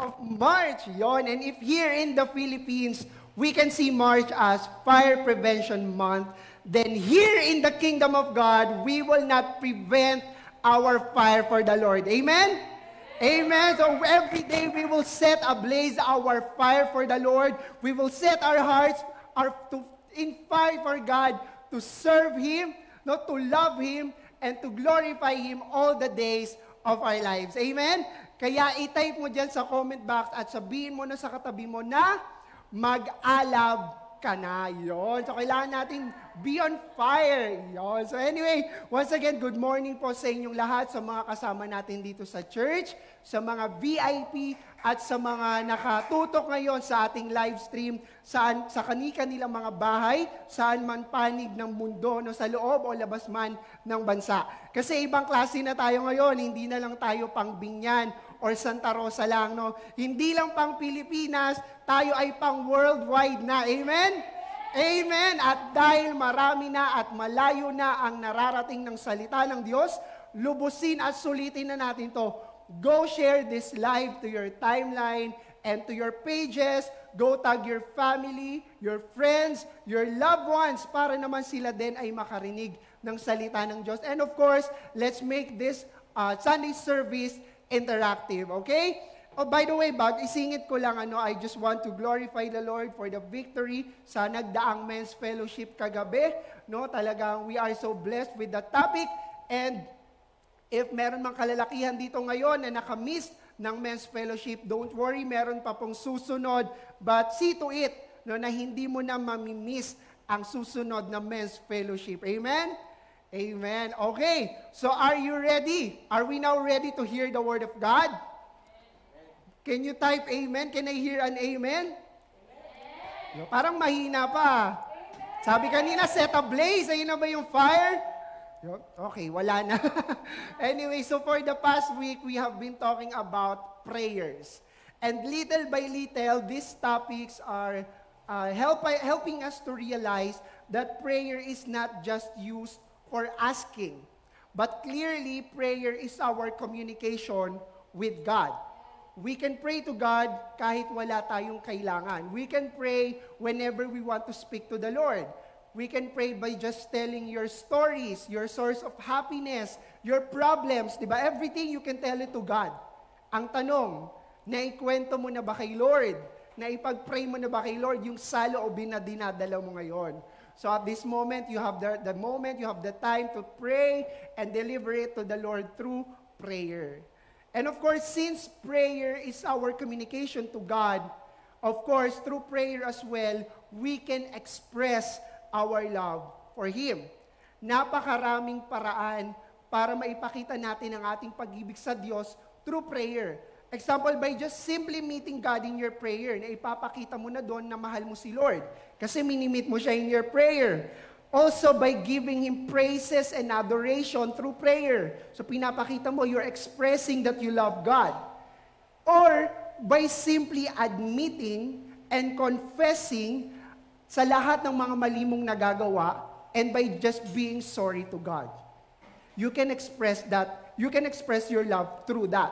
of March. Yon. And if here in the Philippines, we can see March as Fire Prevention Month, then here in the Kingdom of God, we will not prevent our fire for the Lord. Amen? Amen. So every day we will set ablaze our fire for the Lord. We will set our hearts in fire for God to serve Him, not to love Him, and to glorify Him all the days of our lives. Amen? Kaya i-type mo dyan sa comment box at sabihin mo na sa katabi mo na mag-alab ka na. Yun. So kailangan natin be on fire. Yun. So anyway, once again, good morning po sa inyong lahat, sa mga kasama natin dito sa church, sa mga VIP, at sa mga nakatutok ngayon sa ating live stream, sa kanilang mga bahay, saan man panig ng mundo, no, sa loob o labas man ng bansa. Kasi ibang klase na tayo ngayon, hindi na lang tayo pang Binyan or Santa Rosa lang, no? Hindi lang pang Pilipinas, tayo ay pang worldwide na. Amen? Amen! At dahil marami na at malayo na ang nararating ng salita ng Diyos, lubusin at sulitin na natin to. Go share this live to your timeline and to your pages. Go tag your family, your friends, your loved ones, para naman sila din ay makarinig ng salita ng Diyos. And of course, let's make this Sunday service interactive, okay? Oh, by the way, bag, isingit ko lang, I just want to glorify the Lord for the victory sa nagdaang men's fellowship kagabi, no? Talagang we are so blessed with the topic, and if meron mang kalalakihan dito ngayon na nakamiss ng men's fellowship, don't worry, meron pa pong susunod, but see to it, no, na hindi mo na mamimiss ang susunod na men's fellowship. Amen? Amen. Okay, so are you ready? Are we now ready to hear the Word of God? Amen. Can you type amen? Can I hear an amen? Amen. Parang mahina pa. Amen. Sabi kanina, set ablaze. Ayun na ba yung fire? Okay, wala na. Anyway, so for the past week, we have been talking about prayers. And little by little, these topics are helping us to realize that prayer is not just used for asking, but clearly prayer is our communication with God. We can pray to God kahit wala tayong kailangan. We can pray whenever we want to speak to the Lord. We can pray by just telling your stories, your source of happiness, your problems, diba? Everything you can tell it to God. Ang tanong, naikwento mo na ba kay Lord? Naipag-pray mo na ba kay Lord yung saloobin na dinadala mo ngayon? So at this moment, you have the moment, you have the time to pray and deliver it to the Lord through prayer. And of course, since prayer is our communication to God, of course, through prayer as well, we can express our love for Him. Napakaraming paraan para maipakita natin ang ating pag-ibig sa Diyos through prayer. Example, by just simply meeting God in your prayer, na ipapakita mo na doon na mahal mo si Lord. Kasi minimit mo siya in your prayer. Also, by giving Him praises and adoration through prayer. So, pinapakita mo, you're expressing that you love God. Or, by simply admitting and confessing sa lahat ng mga mali mong nagagawa, and by just being sorry to God. You can express that. You can express your love through that.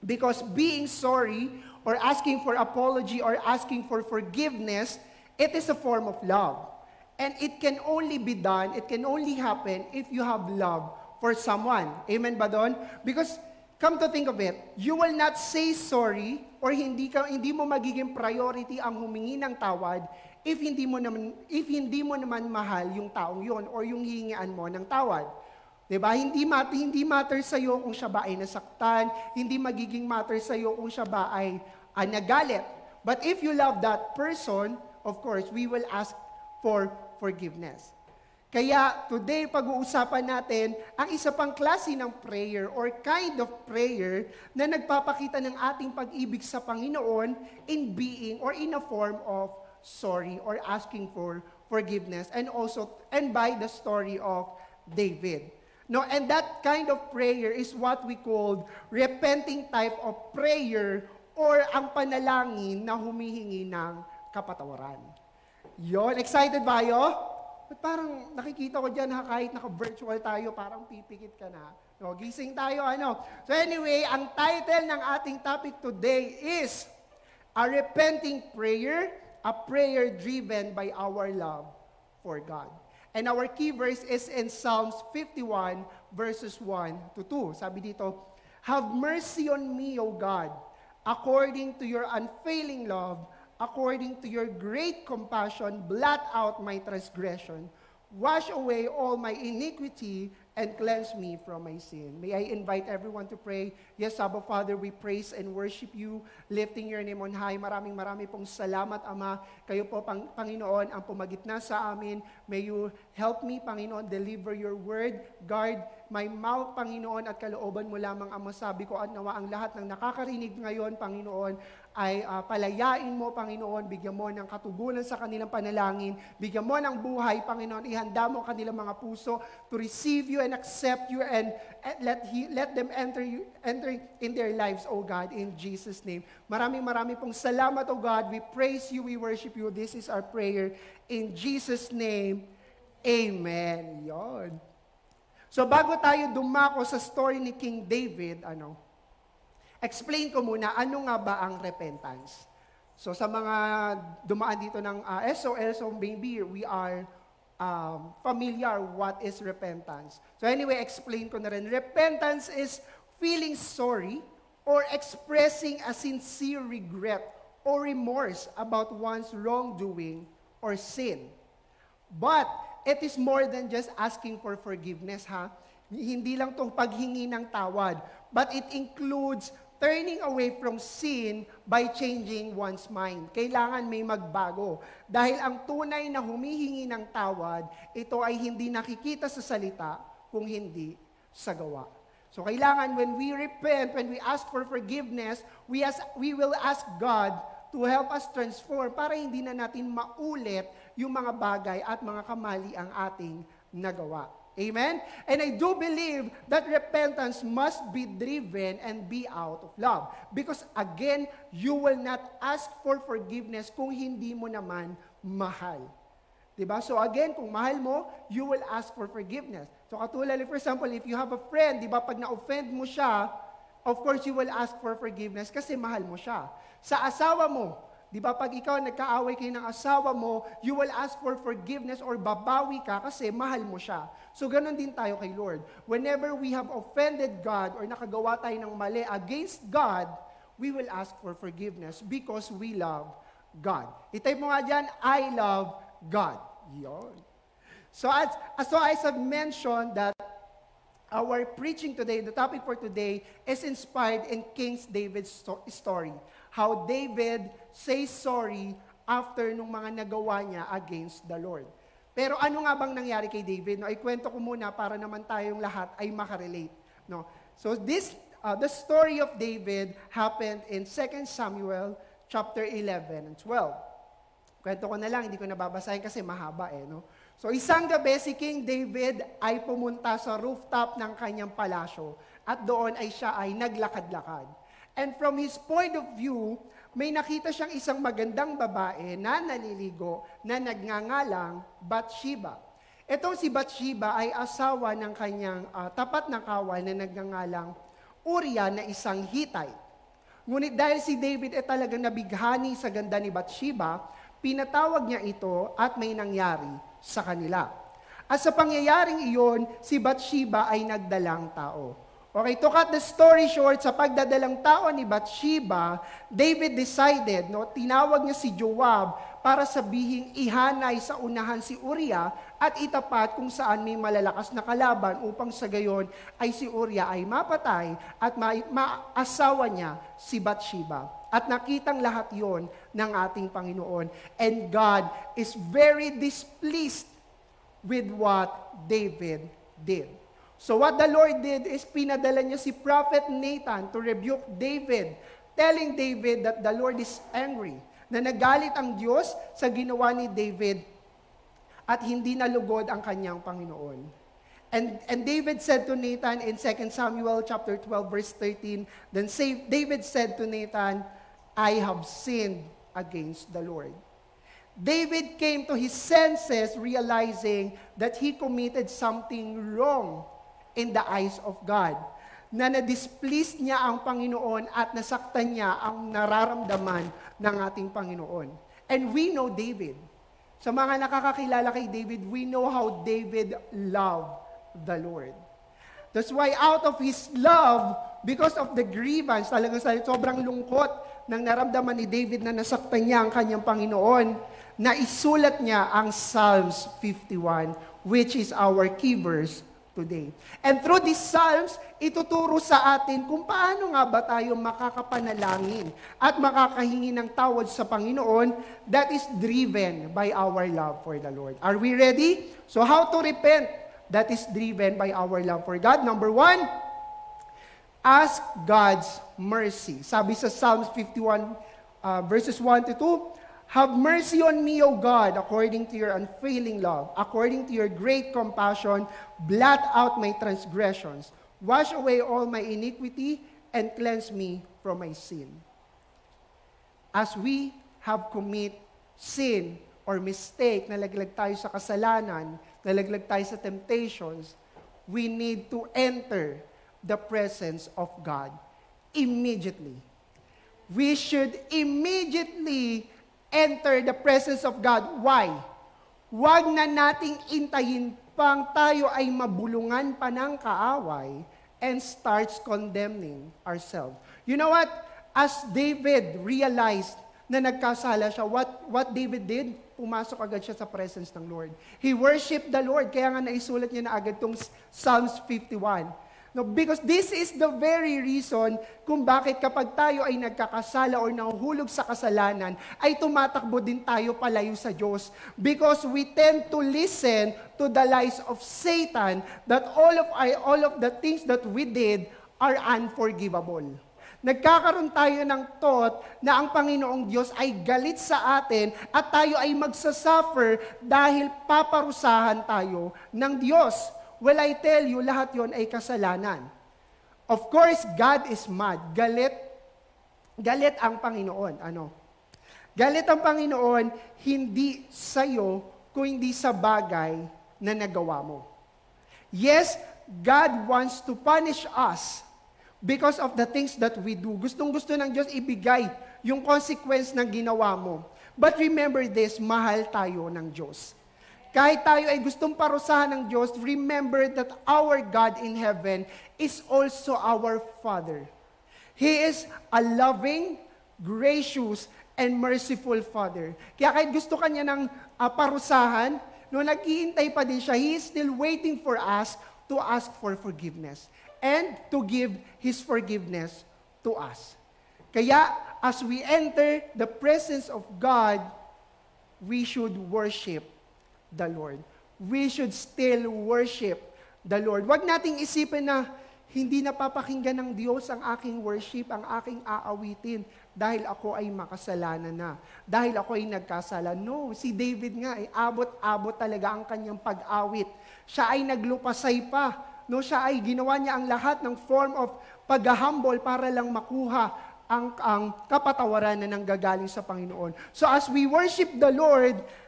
Because being sorry or asking for apology or asking for forgiveness, it is a form of love. And it can only be done, it can only happen if you have love for someone. Amen ba doon? Because come to think of it, you will not say sorry or hindi mo magiging priority ang humingi ng tawad if hindi mo naman mahal yung taong yon or yung hihingian mo ng tawad. Diba? Hindi matter sa'yo kung siya ba ay nasaktan, hindi magiging matter sa'yo kung siya ba ay nagalit. But if you love that person, of course, we will ask for forgiveness. Kaya today, pag-uusapan natin ang isa pang klase ng prayer or kind of prayer na nagpapakita ng ating pag-ibig sa Panginoon in being or in a form of sorry or asking for forgiveness, and also and by the story of David. No, and that kind of prayer is what we call repenting type of prayer or ang panalangin na humihingi ng kapatawaran. Yon, excited ba kayo? But parang nakikita ko dyan, kahit naka-virtual tayo, parang pipikit ka na. O, gising tayo, ano? So anyway, ang title ng ating topic today is A Repenting Prayer, a prayer driven by our love for God. And our key verse is in Psalms 51, verses 1 to 2. Sabi dito, "Have mercy on me, O God, according to your unfailing love, according to your great compassion, blot out my transgression. Wash away all my iniquity and cleanse me from my sin." May I invite everyone to pray. Yes, Abba Father, we praise and worship you, lifting your name on high. Maraming pong salamat, Ama. Kayo po, Panginoon, ang pumagitna sa amin. May you help me, Panginoon, deliver your word, guard my mouth, Panginoon, at kalooban mo lamang ang masabi ko, at nawa ang lahat ng nakakarinig ngayon, Panginoon, ay palayain mo, Panginoon, bigyan mo ng katugunan sa kanilang panalangin, bigyan mo ng buhay, Panginoon, ihanda mo kanilang mga puso to receive you and accept you, and let them enter in their lives, O God, in Jesus' name. Maraming pong salamat, O God, we praise you, we worship you, this is our prayer, in Jesus' name, Amen. Yon. So bago tayo dumako sa story ni King David, explain ko muna, ano nga ba ang repentance? So sa mga dumaan dito ng SOL, so maybe we are familiar what is repentance. So anyway, explain ko na rin. Repentance is feeling sorry or expressing a sincere regret or remorse about one's wrongdoing or sin. But it is more than just asking for forgiveness, ha? Hindi lang tong paghingi ng tawad, but it includes turning away from sin by changing one's mind. Kailangan may magbago. Dahil ang tunay na humihingi ng tawad, ito ay hindi nakikita sa salita, kung hindi sa gawa. So kailangan when we repent, when we ask for forgiveness, we will ask God to help us transform para hindi na natin maulit yung mga bagay at mga kamali ang ating nagawa. Amen? And I do believe that repentance must be driven and be out of love. Because again, you will not ask for forgiveness kung hindi mo naman mahal. Diba? So again, kung mahal mo, you will ask for forgiveness. So katulad, for example, if you have a friend, diba, pag na-offend mo siya, of course you will ask for forgiveness kasi mahal mo siya. Sa asawa mo, diba, pag ikaw nagkaaway kayo ng asawa mo, you will ask for forgiveness or babawi ka kasi mahal mo siya. So ganun din tayo kay Lord. Whenever we have offended God or nakagawa tayo ng mali against God, we will ask for forgiveness because we love God. I-type mo nga dyan, I love God. Yun. So as I've mentioned that our preaching today, the topic for today, is inspired in King David's story. How David says sorry after nung mga nagawa niya against the Lord. Pero ano nga bang nangyari kay David? No, ikwento ko muna para naman tayong lahat ay makarelate. No? So the story of David happened in 2 Samuel chapter 11 and 12. Kwento ko na lang, hindi ko nababasahin kasi mahaba eh. No? So isang gabi si King David ay pumunta sa rooftop ng kanyang palasyo at doon ay siya ay naglakad-lakad. And from his point of view, may nakita siyang isang magandang babae na naliligo na nagngangalang Bathsheba. Itong si Bathsheba ay asawa ng kanyang tapat na kawal na nagngangalang Uriah na isang Hittite. Ngunit dahil si David ay talagang nabighani sa ganda ni Bathsheba, pinatawag niya ito at may nangyari sa kanila. At sa pangyayaring iyon, si Bathsheba ay nagdalang tao. Okay, to cut the story short, sa pagdadalang tao ni Bathsheba, David decided, no, tinawag niya si Joab para sabihing ihanay sa unahan si Uriah at itapat kung saan may malalakas na kalaban upang sa gayon ay si Uriah ay mapatay at maasawa niya si Bathsheba. At nakitang lahat yon ng ating Panginoon. And God is very displeased with what David did. So what the Lord did is pinadala niya si Prophet Nathan to rebuke David, telling David that the Lord is angry, na nagalit ang Diyos sa ginawa ni David at hindi nalugod ang kanyang Panginoon. And David said to Nathan in 2 Samuel chapter 12 verse 13, then David said to Nathan, "I have sinned against the Lord." David came to his senses realizing that he committed something wrong in the eyes of God, na na-displease niya ang Panginoon at nasaktan niya ang nararamdaman ng ating Panginoon. And we know David. Sa mga nakakakilala kay David, we know how David loved the Lord. That's why out of his love, because of the grievance, talagang sobrang lungkot nang naramdaman ni David na nasaktan niya ang kanyang Panginoon, na isulat niya ang Psalms 51, which is our key verse today. And through these Psalms, ituturo sa atin kung paano nga ba tayo makakapanalangin at makakahingi ng tawad sa Panginoon that is driven by our love for the Lord. Are we ready? So how to repent that is driven by our love for God? Number one, ask God's mercy. Sabi sa Psalms 51 verses 1 to 2, "Have mercy on me, O God, according to your unfailing love. According to your great compassion, blot out my transgressions. Wash away all my iniquity and cleanse me from my sin." As we have committed sin or mistake, nalaglag tayo sa kasalanan, nalaglag tayo sa temptations, we need to enter the presence of God immediately. We should immediately enter the presence of God. Why? Huwag na nating intayin pang tayo ay mabulungan pa ng kaaway and starts condemning ourselves. You know what? As David realized na nagkasala siya, what David did? Pumasok agad siya sa presence ng Lord. He worshiped the Lord. Kaya nga naisulat niya na agad itong Psalms 51. No, because this is the very reason kung bakit kapag tayo ay nagkakasala or nahuhulog sa kasalanan, ay tumatakbo din tayo palayo sa Diyos. Because we tend to listen to the lies of Satan that all of the things that we did are unforgivable. Nagkakaroon tayo ng thought na ang Panginoong Diyos ay galit sa atin at tayo ay magsasuffer dahil paparusahan tayo ng Diyos. Well, I tell you, lahat yon ay kasalanan. Of course, God is mad. Galit ang Panginoon. Ano? Galit ang Panginoon hindi sa'yo, kundi sa bagay na nagawa mo. Yes, God wants to punish us because of the things that we do. Gustong-gusto ng Diyos ibigay yung consequence ng ginawa mo. But remember this, mahal tayo ng Diyos. Kahit tayo ay gustong parusahan ng Diyos, remember that our God in heaven is also our Father. He is a loving, gracious, and merciful Father. Kaya kahit gusto kanya ng parusahan, no, nag-iintay pa din siya. He is still waiting for us to ask for forgiveness and to give His forgiveness to us. Kaya as we enter the presence of God, we should worship the Lord. We should still worship the Lord. Huwag nating isipin na hindi napapakinggan ng Diyos ang aking worship, ang aking aawitin, dahil ako ay makasalanan na, dahil ako ay nagkasala. No, si David nga ay abot-abot talaga ang kanyang pag-awit. Siya ay naglupasay pa. No, siya ay ginawa niya ang lahat ng form of pag-humble para lang makuha ang kapatawaran na nanggagaling sa Panginoon. So as we worship the Lord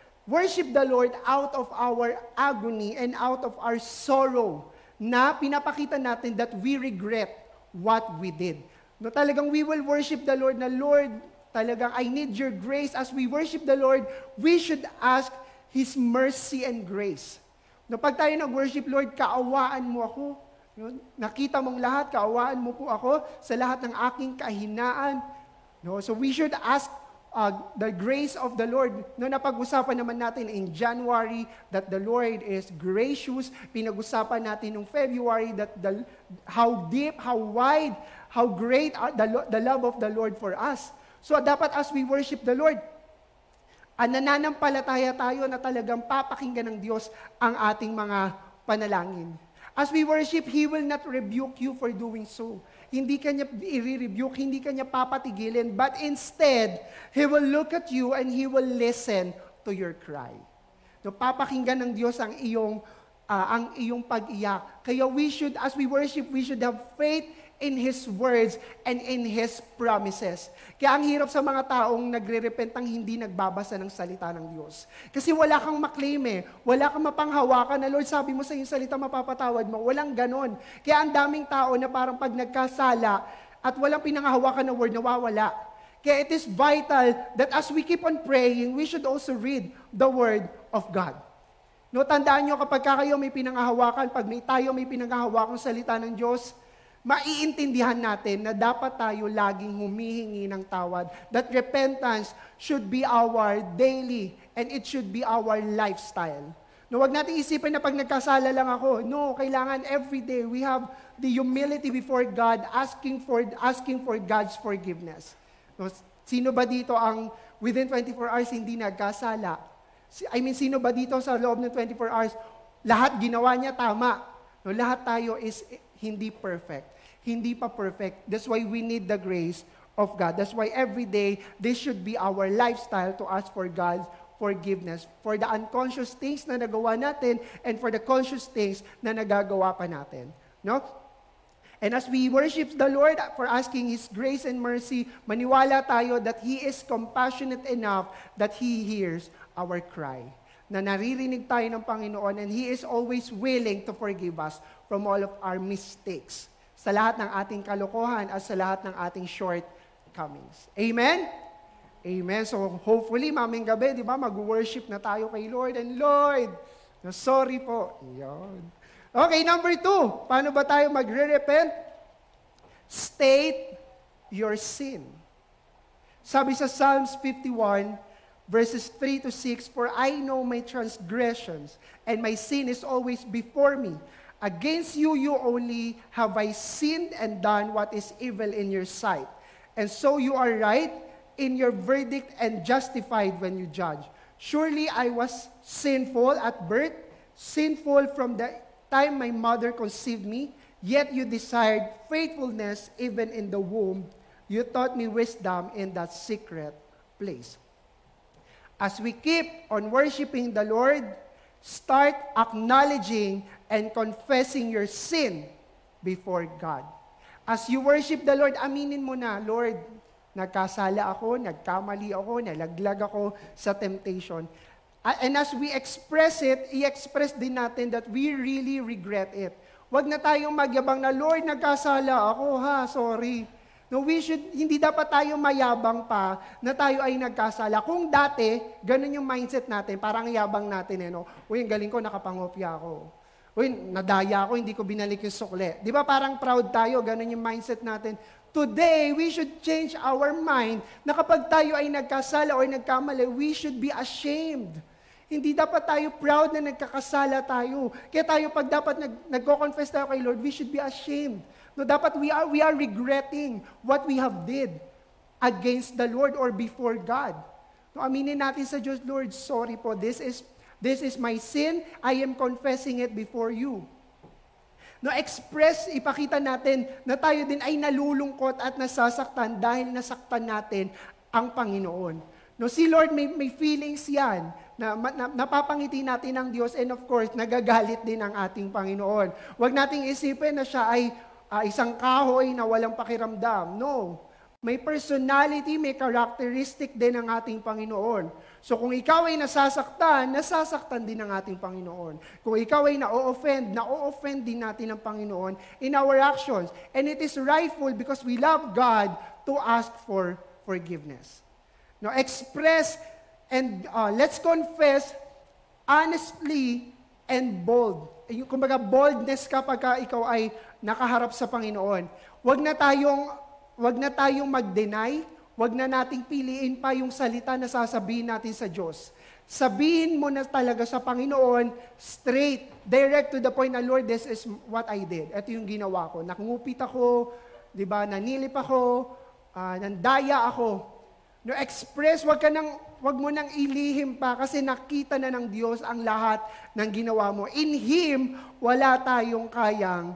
out of our agony and out of our sorrow na pinapakita natin that we regret what we did. No, talagang we will worship the Lord na, Lord, talagang I need your grace. As we worship the Lord, we should ask His mercy and grace. No, pag tayo nag-worship, Lord, kaawaan mo ako. No, nakita mong lahat, kaawaan mo po ako sa lahat ng aking kahinaan. No, so we should ask the grace of the Lord. No, napag-usapan naman natin in January that the Lord is gracious. Pinag-usapan natin noong February that how deep, how wide, how great are the love of the Lord for us. So dapat as we worship the Lord, nananampalataya tayo na talagang papakinggan ng Diyos ang ating mga panalangin. As we worship, He will not rebuke you for doing so. Hindi ka niya i-rebuke, hindi ka niya papatigilin. But instead, He will look at you and He will listen to your cry. So, papakinggan ng Diyos ang iyong pag-iyak. Kaya we should, as we worship, we should have faith in His words and in His promises. Kaya ang hirap sa mga taong nagre-repent ang hindi nagbabasa ng salita ng Diyos. Kasi wala kang maklaim eh. Wala kang mapanghawakan na, Lord, sabi mo sa iyong salita, mapapatawad mo. Walang ganon. Kaya ang daming tao na parang pag nagkasala at walang pinanghawakan na word, nawawala. Kaya it is vital that as we keep on praying, we should also read the Word of God. No, tandaan nyo, kapag kayo may pinanghawakan, pag tayo may pinanghawakang salita ng Diyos, maiintindihan natin na dapat tayo laging humihingi ng tawad. That repentance should be our daily and it should be our lifestyle. No, wag natin isipin na pag nagkasala lang ako. No, kailangan every day we have the humility before God, asking for God's forgiveness. No, sino ba dito ang within 24 hours hindi nagkasala? I mean, sino ba dito sa loob ng 24 hours lahat ginawa niya tama? No, lahat tayo is hindi perfect. Hindi pa perfect. That's why we need the grace of God. That's why every day, this should be our lifestyle to ask for God's forgiveness for the unconscious things na nagawa natin and for the conscious things na nagagawa pa natin. No? And as we worship the Lord for asking His grace and mercy, maniwala tayo that He is compassionate enough that He hears our cry. Na naririnig tayo ng Panginoon, and He is always willing to forgive us from all of our mistakes, sa lahat ng ating kalokohan at sa lahat ng ating shortcomings. Amen? Amen. So hopefully, maming gabi, di ba, mag-worship na tayo kay Lord, and Lord, no, sorry po. Yun. Okay, number 2, paano ba tayo magre-repent? State your sin. Sabi sa Psalms 51, verses 3 to 6, for I know my transgressions, and my sin is always before me. Against you, you only have I sinned and done what is evil in your sight. And so you are right in your verdict and justified when you judge. Surely I was sinful at birth, sinful from the time my mother conceived me, yet you desired faithfulness even in the womb. You taught me wisdom in that secret place. As we keep on worshiping the Lord, start acknowledging and confessing your sin before God. As you worship the Lord, aminin mo na, Lord, nagkasala ako, nagkamali ako, nalaglag ako sa temptation. And as we express it, i-express din natin that we really regret it. Huwag na tayong magyabang na, Lord, nagkasala ako, ha, sorry. No, hindi dapat tayo mayabang pa na tayo ay nagkasala. Kung dati, ganun yung mindset natin, parang yabang natin, eh, no? Uy, ang galing ko, nakapangopya ako. Uy, nadaya ako, hindi ko binalik yung sukle. Di ba parang proud tayo, ganun yung mindset natin. Today, we should change our mind na kapag tayo ay nagkasala o nagkamali, we should be ashamed. Hindi dapat tayo proud na nagkakasala tayo. Kaya tayo pag dapat nagko-confess tayo kay Lord, we should be ashamed. No, dapat we are regretting what we have did against the Lord or before God. No, aminin natin sa Diyos, Lord, sorry po, this is my sin, I am confessing it before you. No, express, ipakita natin na tayo din ay nalulungkot at nasasaktan dahil nasaktan natin ang Panginoon. No, si Lord may feelings yan, na napapangiti natin ang Diyos, and of course, nagagalit din ang ating Panginoon. Huwag nating isipin na siya ay isang kahoy na walang pakiramdam. No. May personality, may characteristic din ang ating Panginoon. So kung ikaw ay nasasaktan, nasasaktan din ang ating Panginoon. Kung ikaw ay na-offend, na-offend din natin ang Panginoon in our actions. And it is rightful because we love God to ask for forgiveness. Now, express and let's confess honestly and bold. Kumbaga, boldness kapag ikaw ay nakaharap sa Panginoon. Wag na tayong mag-deny, wag na nating piliin pa yung salita na sasabihin natin sa Diyos. Sabihin mo na talaga sa Panginoon, straight, direct to the point na, Lord, this is what I did. Ito yung ginawa ko. Nakungupit ako, di ba? Nanilip ako, nandaya ako. No, express, wag mo nang ilihim pa kasi nakita na ng Diyos ang lahat ng ginawa mo. In Him, wala tayong kayang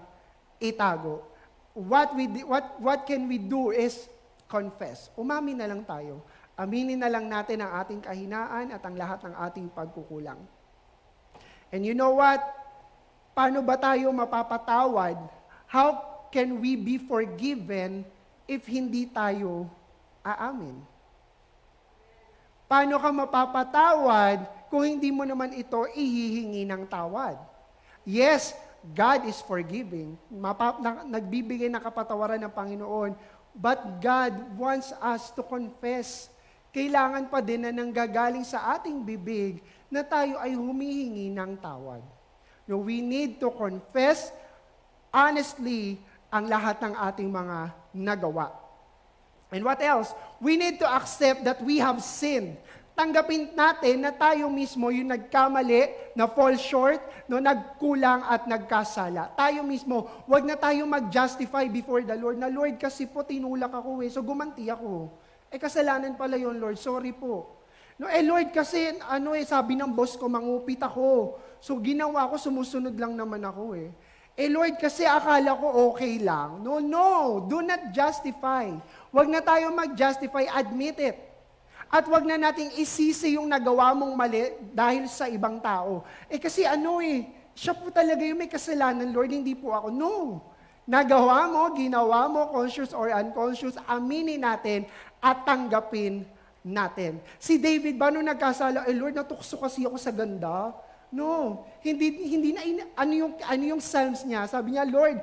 itago. What can we do is confess. Umamin na lang tayo. Aminin na lang natin ang ating kahinaan at ang lahat ng ating pagkukulang. And you know what? Paano ba tayo mapapatawad? How can we be forgiven if hindi tayo aamin? Paano ka mapapatawad kung hindi mo naman ito ihihingi ng tawad? Yes, God is forgiving. Nagbibigay ng kapatawaran ng Panginoon. But God wants us to confess. Kailangan pa din na nanggagaling sa ating bibig na tayo ay humihingi ng tawad. No, we need to confess honestly ang lahat ng ating mga nagawa. And what else? We need to accept that we have sinned. Tanggapin natin na tayo mismo yung nagkamali, na fall short, no, nagkulang at nagkasala. Tayo mismo, wag na tayo mag-justify before the Lord na, Lord, kasi po tinulak ako so gumanti ako. Kasalanan pala yun, Lord, sorry po. No, Lord, kasi sabi ng boss ko, mangupit ako. So ginawa ko, sumusunod lang naman ako . Lord, kasi akala ko okay lang. No, no, do not justify. Wag na tayo mag-justify, admit it. At wag na nating isisi yung nagawa mong mali dahil sa ibang tao. Kasi siya po talaga yung may kasalanan, Lord, hindi po ako. No, nagawa mo, ginawa mo, conscious or unconscious, aminin natin at tanggapin natin. Si David ba nung nagkasala, Lord, natukso kasi ako sa ganda. No, hindi na ano yung psalms niya. Sabi niya, Lord,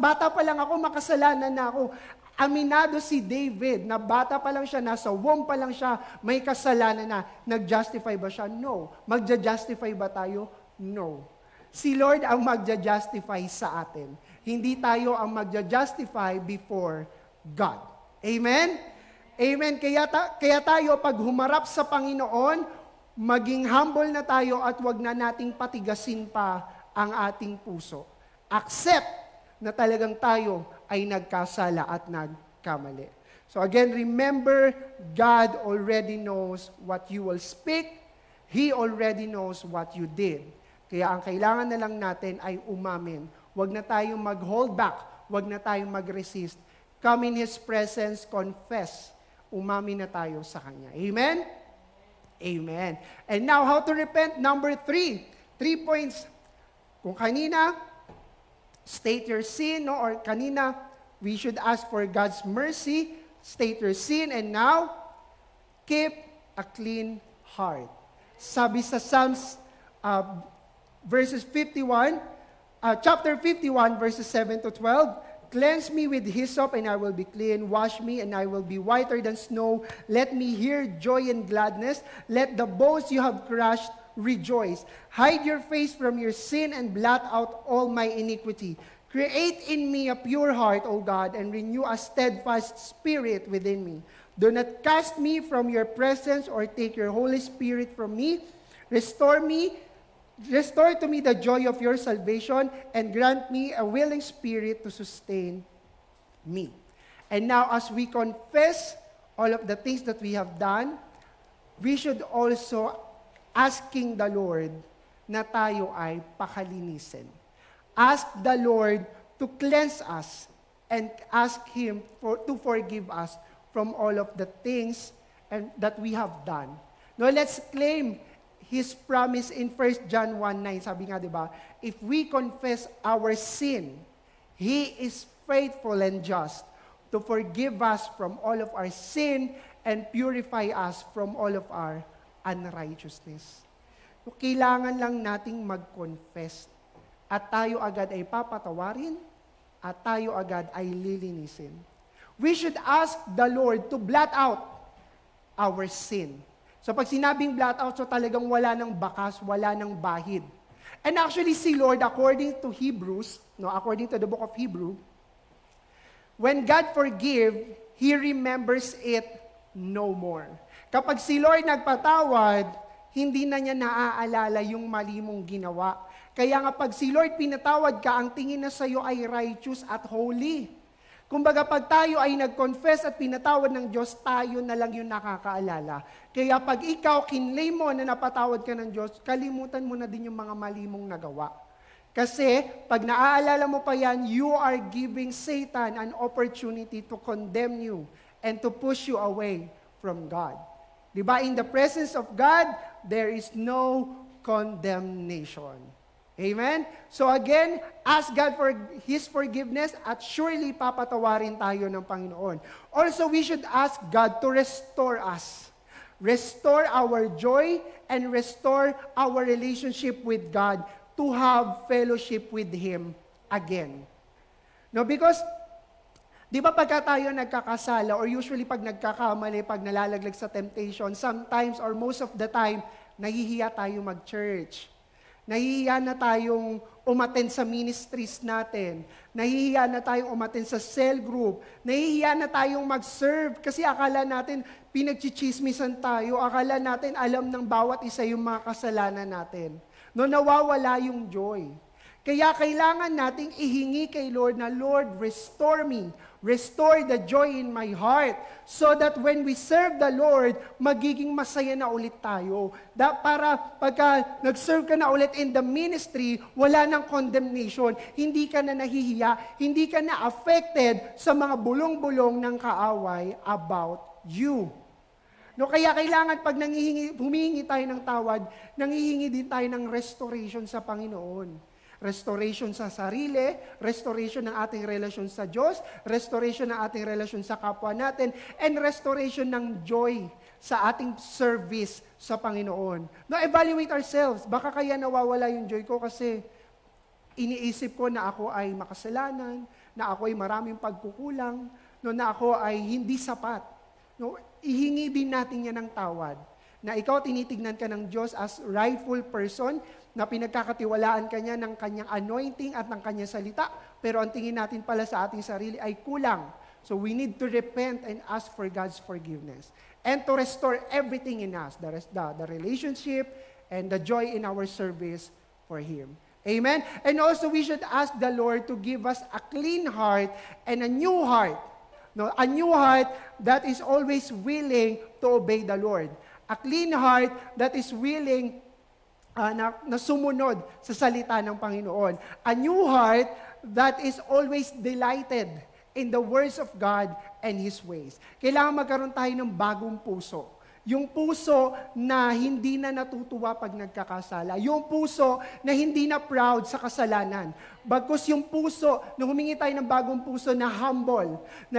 bata pa lang ako, makasalanan na ako. Aminado si David na bata pa lang siya, nasa womb pa lang siya, may kasalanan na. Nag-justify ba siya? No. Magja-justify ba tayo? No. Si Lord ang magja-justify sa atin. Hindi tayo ang magja-justify before God. Amen? Amen. Kaya tayo, pag humarap sa Panginoon, maging humble na tayo at wag na nating patigasin pa ang ating puso. Accept na talagang tayo ay nagkasala at nagkamali. So again, remember, God already knows what you will speak. He already knows what you did. Kaya ang kailangan na lang natin ay umamin. Wag na tayong mag-hold back. Wag na tayong mag-resist. Come in His presence, confess. Umamin na tayo sa Kanya. Amen? Amen. And now, how to repent? Number 3. 3 points. Kung kanina, state your sin, no? Or kanina, we should ask for God's mercy, state your sin, and now, keep a clean heart. Sabi sa Psalms, chapter 51, verses 7 to 12, Cleanse me with hyssop, and I will be clean. Wash me, and I will be whiter than snow. Let me hear joy and gladness. Let the bones you have crushed rejoice. Hide your face from your sin and blot out all my iniquity. Create in me a pure heart, O God, and renew a steadfast spirit within me. Do not cast me from your presence or take your Holy Spirit from me. Restore to me the joy of your salvation and grant me a willing spirit to sustain me. And now as we confess all of the things that we have done, we should also asking the Lord na tayo ay pakalinisin. Ask the Lord to cleanse us and ask Him to forgive us from all of the things that we have done. Now let's claim His promise in 1 John 1:9, sabi nga, di ba? If we confess our sin, He is faithful and just to forgive us from all of our sin and purify us from all of our unrighteousness. So, kailangan lang nating mag-confess at tayo agad ay papatawarin at tayo agad ay lilinisin. We should ask the Lord to blot out our sin. So pag sinabing blot out, so talagang wala ng bakas, wala ng bahid. And actually si Lord, according to Hebrews, according to the book of Hebrew, when God forgive, He remembers it no more. Kapag si Lord nagpatawad, hindi na niya naaalala yung mali mong ginawa. Kaya nga pag si Lord pinatawad ka, ang tingin na sa'yo ay righteous at holy. Kumbaga, pag tayo ay nag-confess at pinatawad ng Diyos, tayo na lang yung nakakaalala. Kaya pag ikaw, kinlay mo na napatawad ka ng Diyos, kalimutan mo na din yung mga mali mong nagawa. Kasi, pag naaalala mo pa yan, you are giving Satan an opportunity to condemn you and to push you away from God. Diba? In the presence of God, there is no condemnation. Amen? So again, ask God for His forgiveness at surely papatawarin tayo ng Panginoon. Also, we should ask God to restore us. Restore our joy and restore our relationship with God to have fellowship with Him again. No, because, di ba pagka tayo nagkakasala or usually pag nagkakamali, pag nalalaglag sa temptation, sometimes or most of the time, nahihiya tayo mag-church. Nahihiya na tayong umaten sa ministries natin. Nahihiya na tayong umaten sa cell group. Nahihiya na tayong mag-serve kasi akala natin pinagchichismisan tayo. Akala natin alam ng bawat isa yung mga kasalanan natin. No, nawawala yung joy. Kaya kailangan nating ihingi kay Lord na, Lord, restore me. Restore the joy in my heart so that when we serve the Lord, magiging masaya na ulit tayo. Para pagka nag-serve ka na ulit in the ministry, wala ng condemnation. Hindi ka na nahihiya, hindi ka na affected sa mga bulong-bulong ng kaaway about you. No, kaya kailangan pag humihingi tayo ng tawad, nanghihingi din tayo ng restoration sa Panginoon. Restoration sa sarili, restoration ng ating relasyon sa Diyos, restoration ng ating relasyon sa kapwa natin, and restoration ng joy sa ating service sa Panginoon. Now, evaluate ourselves. Baka kaya nawawala yung joy ko kasi iniisip ko na ako ay makasalanan, na ako ay maraming pagkukulang, no, na ako ay hindi sapat. No, ihingi din natin yan ng tawad. Na ikaw tinitignan ka ng Diyos as rightful person, na pinagkakatiwalaan kanya ng kanyang anointing at ng kanyang salita, pero ang tingin natin pala sa ating sarili ay kulang. So we need to repent and ask for God's forgiveness and to restore everything in us, the relationship and the joy in our service for Him. Amen? And also we should ask the Lord to give us a clean heart and a new heart. No, a new heart that is always willing to obey the Lord. A clean heart that is willing na sumunod sa salita ng Panginoon. A new heart that is always delighted in the words of God and His ways. Kailangan magkaroon tayo ng bagong puso. Yung puso na hindi na natutuwa pag nagkakasala. Yung puso na hindi na proud sa kasalanan. Bagkus yung puso na humingi tayo ng bagong puso na humble, na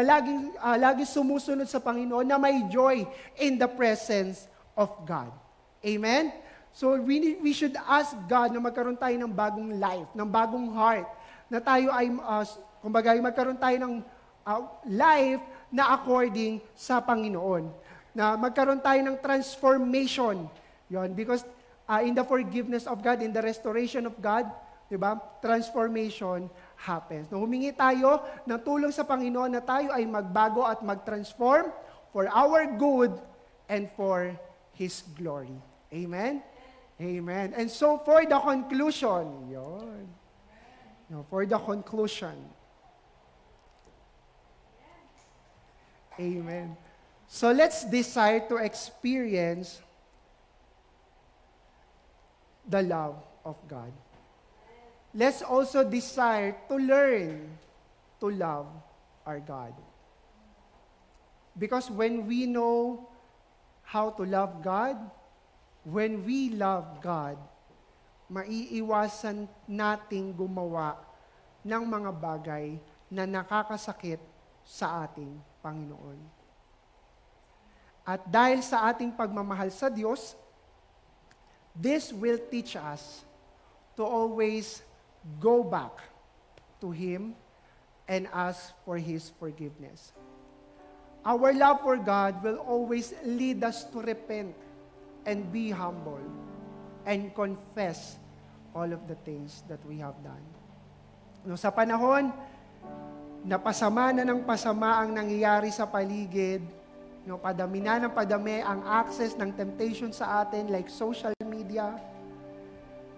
laging sumusunod sa Panginoon, na may joy in the presence of God. Amen? So we should ask God na magkaroon tayo ng bagong life, ng bagong heart, na tayo ay, kumbaga, magkaroon tayo ng life na according sa Panginoon. Na magkaroon tayo ng transformation. Yun, because in the forgiveness of God, in the restoration of God, diba, transformation happens. No, humingi tayo ng tulong sa Panginoon na tayo ay magbago at mag-transform for our good and for His glory. Amen? Amen. And so, for the conclusion, yun. No, for the conclusion. Amen. So, let's desire to experience the love of God. Let's also desire to learn to love our God. Because when we know how to love God, when we love God, maiiwasan nating gumawa ng mga bagay na nakakasakit sa ating Panginoon. At dahil sa ating pagmamahal sa Diyos, this will teach us to always go back to Him and ask for His forgiveness. Our love for God will always lead us to repent and be humble, and confess all of the things that we have done. No, sa panahon, napasama na ng pasama ang nangyayari sa paligid, no, padami na ng padami ang access ng temptation sa atin like social media,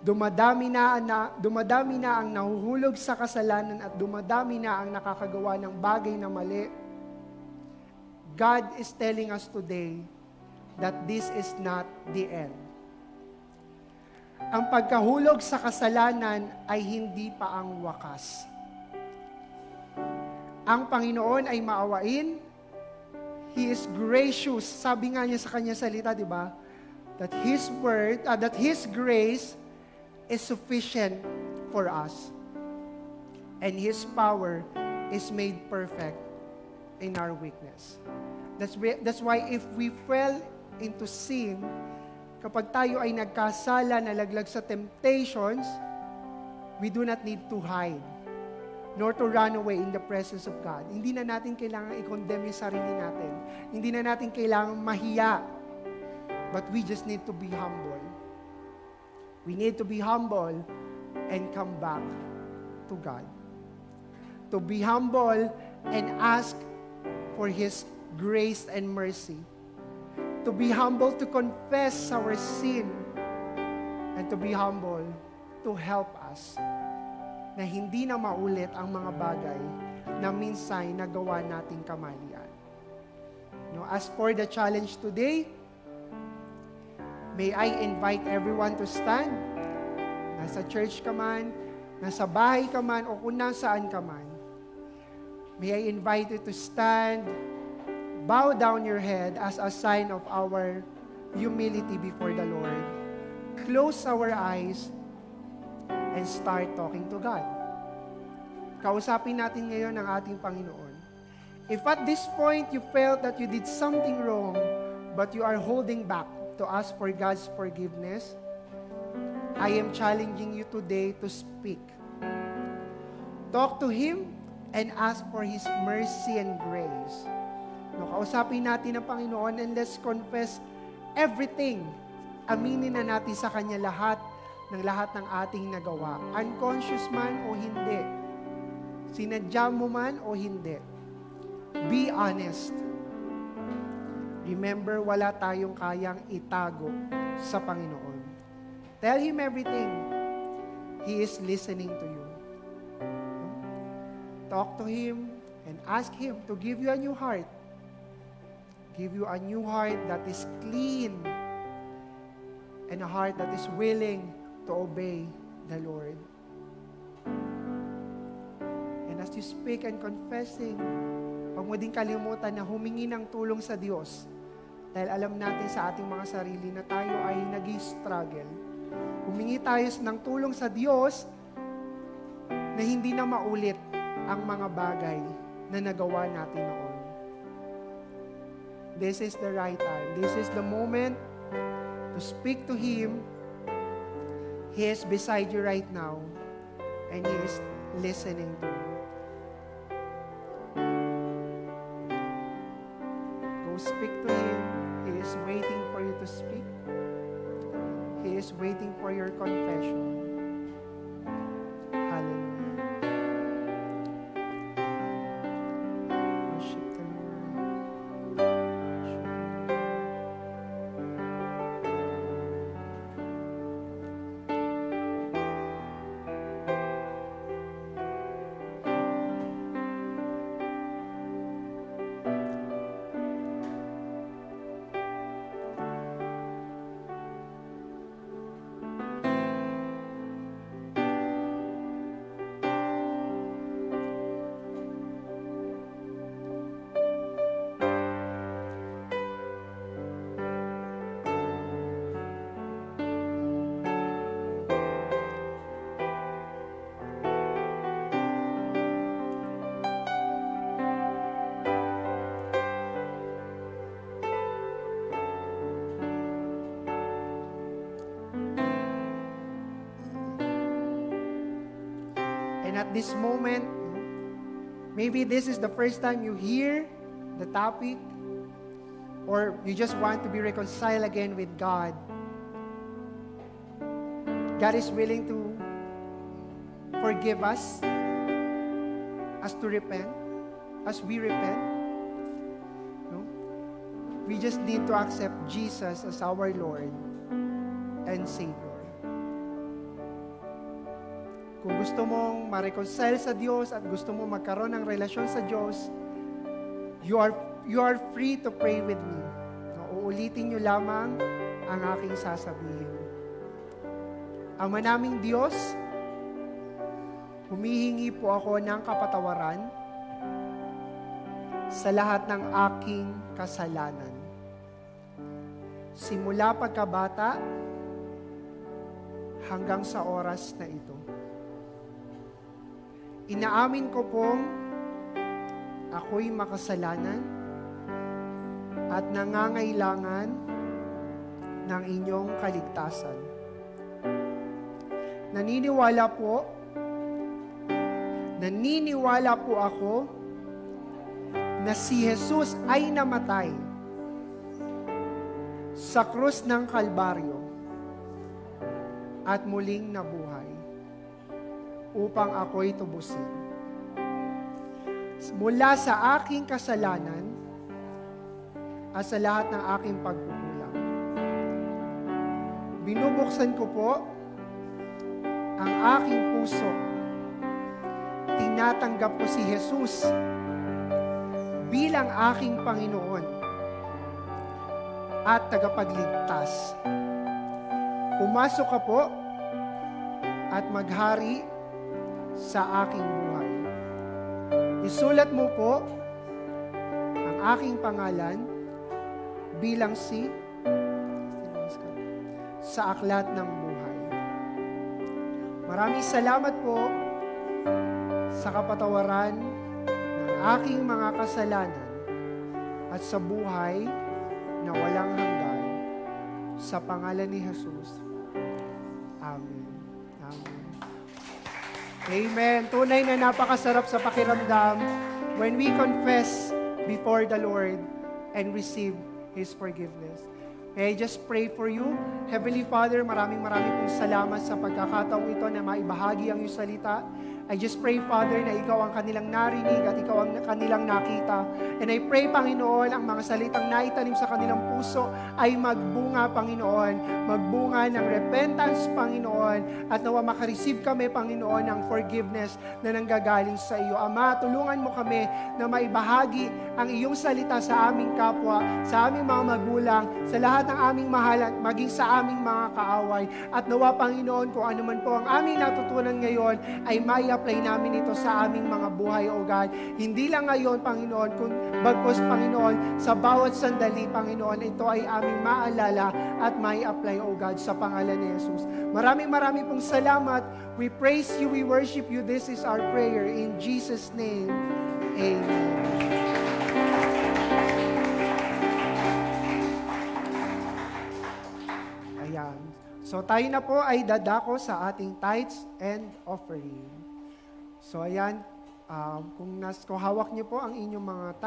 dumadami na ang nahuhulog sa kasalanan at dumadami na ang nakakagawa ng bagay na mali. God is telling us today that this is not the end. Ang pagkahulog sa kasalanan ay hindi pa ang wakas. Ang Panginoon ay maawain. He is gracious. Sabi nga niya sa kanyang salita, di ba? That His grace is sufficient for us. And His power is made perfect in our weakness. That's why if we fell into sin, kapag tayo ay nagkasala, nalaglag sa temptations, we do not need to hide, nor to run away in the presence of God. Hindi na natin kailangan i-condemn yung sarili natin. Hindi na natin kailangan mahiya. But we just need to be humble. We need to be humble and come back to God. To be humble and ask for His grace and mercy. To be humble to confess our sin, and to be humble to help us na hindi na maulit ang mga bagay na minsan nagawa nating kamalian. Now, as for the challenge today, may I invite everyone to stand, nasa church ka man, nasa bahay ka man, o kung nasaan ka man. May I invite you to stand, bow down your head as a sign of our humility before the Lord. Close our eyes and start talking to God. Kausapin natin ngayon ang ating Panginoon. If at this point you felt that you did something wrong, but you are holding back to ask for God's forgiveness, I am challenging you today to speak. Talk to Him and ask for His mercy and grace. No, kausapin natin ang Panginoon and let's confess everything. Aminin na natin sa Kanya lahat ng ating nagawa. Unconscious man o hindi. Sinadya mo man o hindi. Be honest. Remember, wala tayong kayang itago sa Panginoon. Tell Him everything. He is listening to you. Talk to Him and ask Him to give you a new heart. Give you a new heart that is clean and a heart that is willing to obey the Lord. And as you speak and confessing, huwag mo din kalimutan na humingi ng tulong sa Diyos. Dahil alam natin sa ating mga sarili na tayo ay nag-struggle. Humingi tayo ng tulong sa Diyos na hindi na maulit ang mga bagay na nagawa natin noon. This is the right time. This is the moment to speak to Him. He is beside you right now, and He is listening to you. Go speak to Him. He is waiting for you to speak. He is waiting for your confession. And at this moment, maybe this is the first time you hear the topic, or you just want to be reconciled again with God. God is willing to forgive us as we repent. No? We just need to accept Jesus as our Lord and Savior. Kung gusto mong ma-reconcile sa Diyos at gusto mong magkaroon ng relasyon sa Diyos, you are free to pray with me. Uulitin niyo lamang ang aking sasabihin. Ama naming Diyos, humihingi po ako ng kapatawaran sa lahat ng aking kasalanan. Simula pagkabata hanggang sa oras na ito. Inaamin ko pong ako'y makasalanan at nangangailangan ng inyong kaligtasan. Naniniwala po ako na si Jesus ay namatay sa krus ng Kalbaryo at muling nabuhay upang ako'y tubusin. Mula sa aking kasalanan at sa lahat ng aking pagkukulang, binubuksan ko po ang aking puso. Tinatanggap ko si Jesus bilang aking Panginoon at tagapagligtas. Pumasok ka po at maghari sa aking buhay. Isulat mo po ang aking pangalan bilang sa aklat ng buhay. Maraming salamat po sa kapatawaran ng aking mga kasalanan at sa buhay na walang hanggan. Sa pangalan ni Jesus. Amen. Amen. Amen. Tunay na napakasarap sa pakiramdam when we confess before the Lord and receive His forgiveness. May I just pray for you. Heavenly Father, maraming pong salamat sa pagkakataong ito na maibahagi ang iyong salita. I just pray, Father, na ikaw ang kanilang narinig at ikaw ang kanilang nakita. And I pray, Panginoon, ang mga salitang naitanim sa kanilang puso ay magbunga, Panginoon. Magbunga ng repentance, Panginoon. At nawa makareceive kami, Panginoon, ng forgiveness na nanggagaling sa iyo. Ama, tulungan mo kami na maibahagi ang iyong salita sa aming kapwa, sa aming mga magulang, sa lahat ng aming mahal at maging sa aming mga kaaway. At nawa, Panginoon, kung anuman po ang aming natutunan ngayon ay apply namin ito sa aming mga buhay, O God. Hindi lang ngayon, Panginoon, kung bagkos, Panginoon, sa bawat sandali, Panginoon, ito ay aming maalala at may apply, O God, sa pangalan ni Jesus. Maraming pong salamat. We praise you, we worship you. This is our prayer. In Jesus' name, Amen. Ayan. So tayo na po ay dadako sa ating tithes and offering. So ayan, kung hawak niyo po ang inyong mga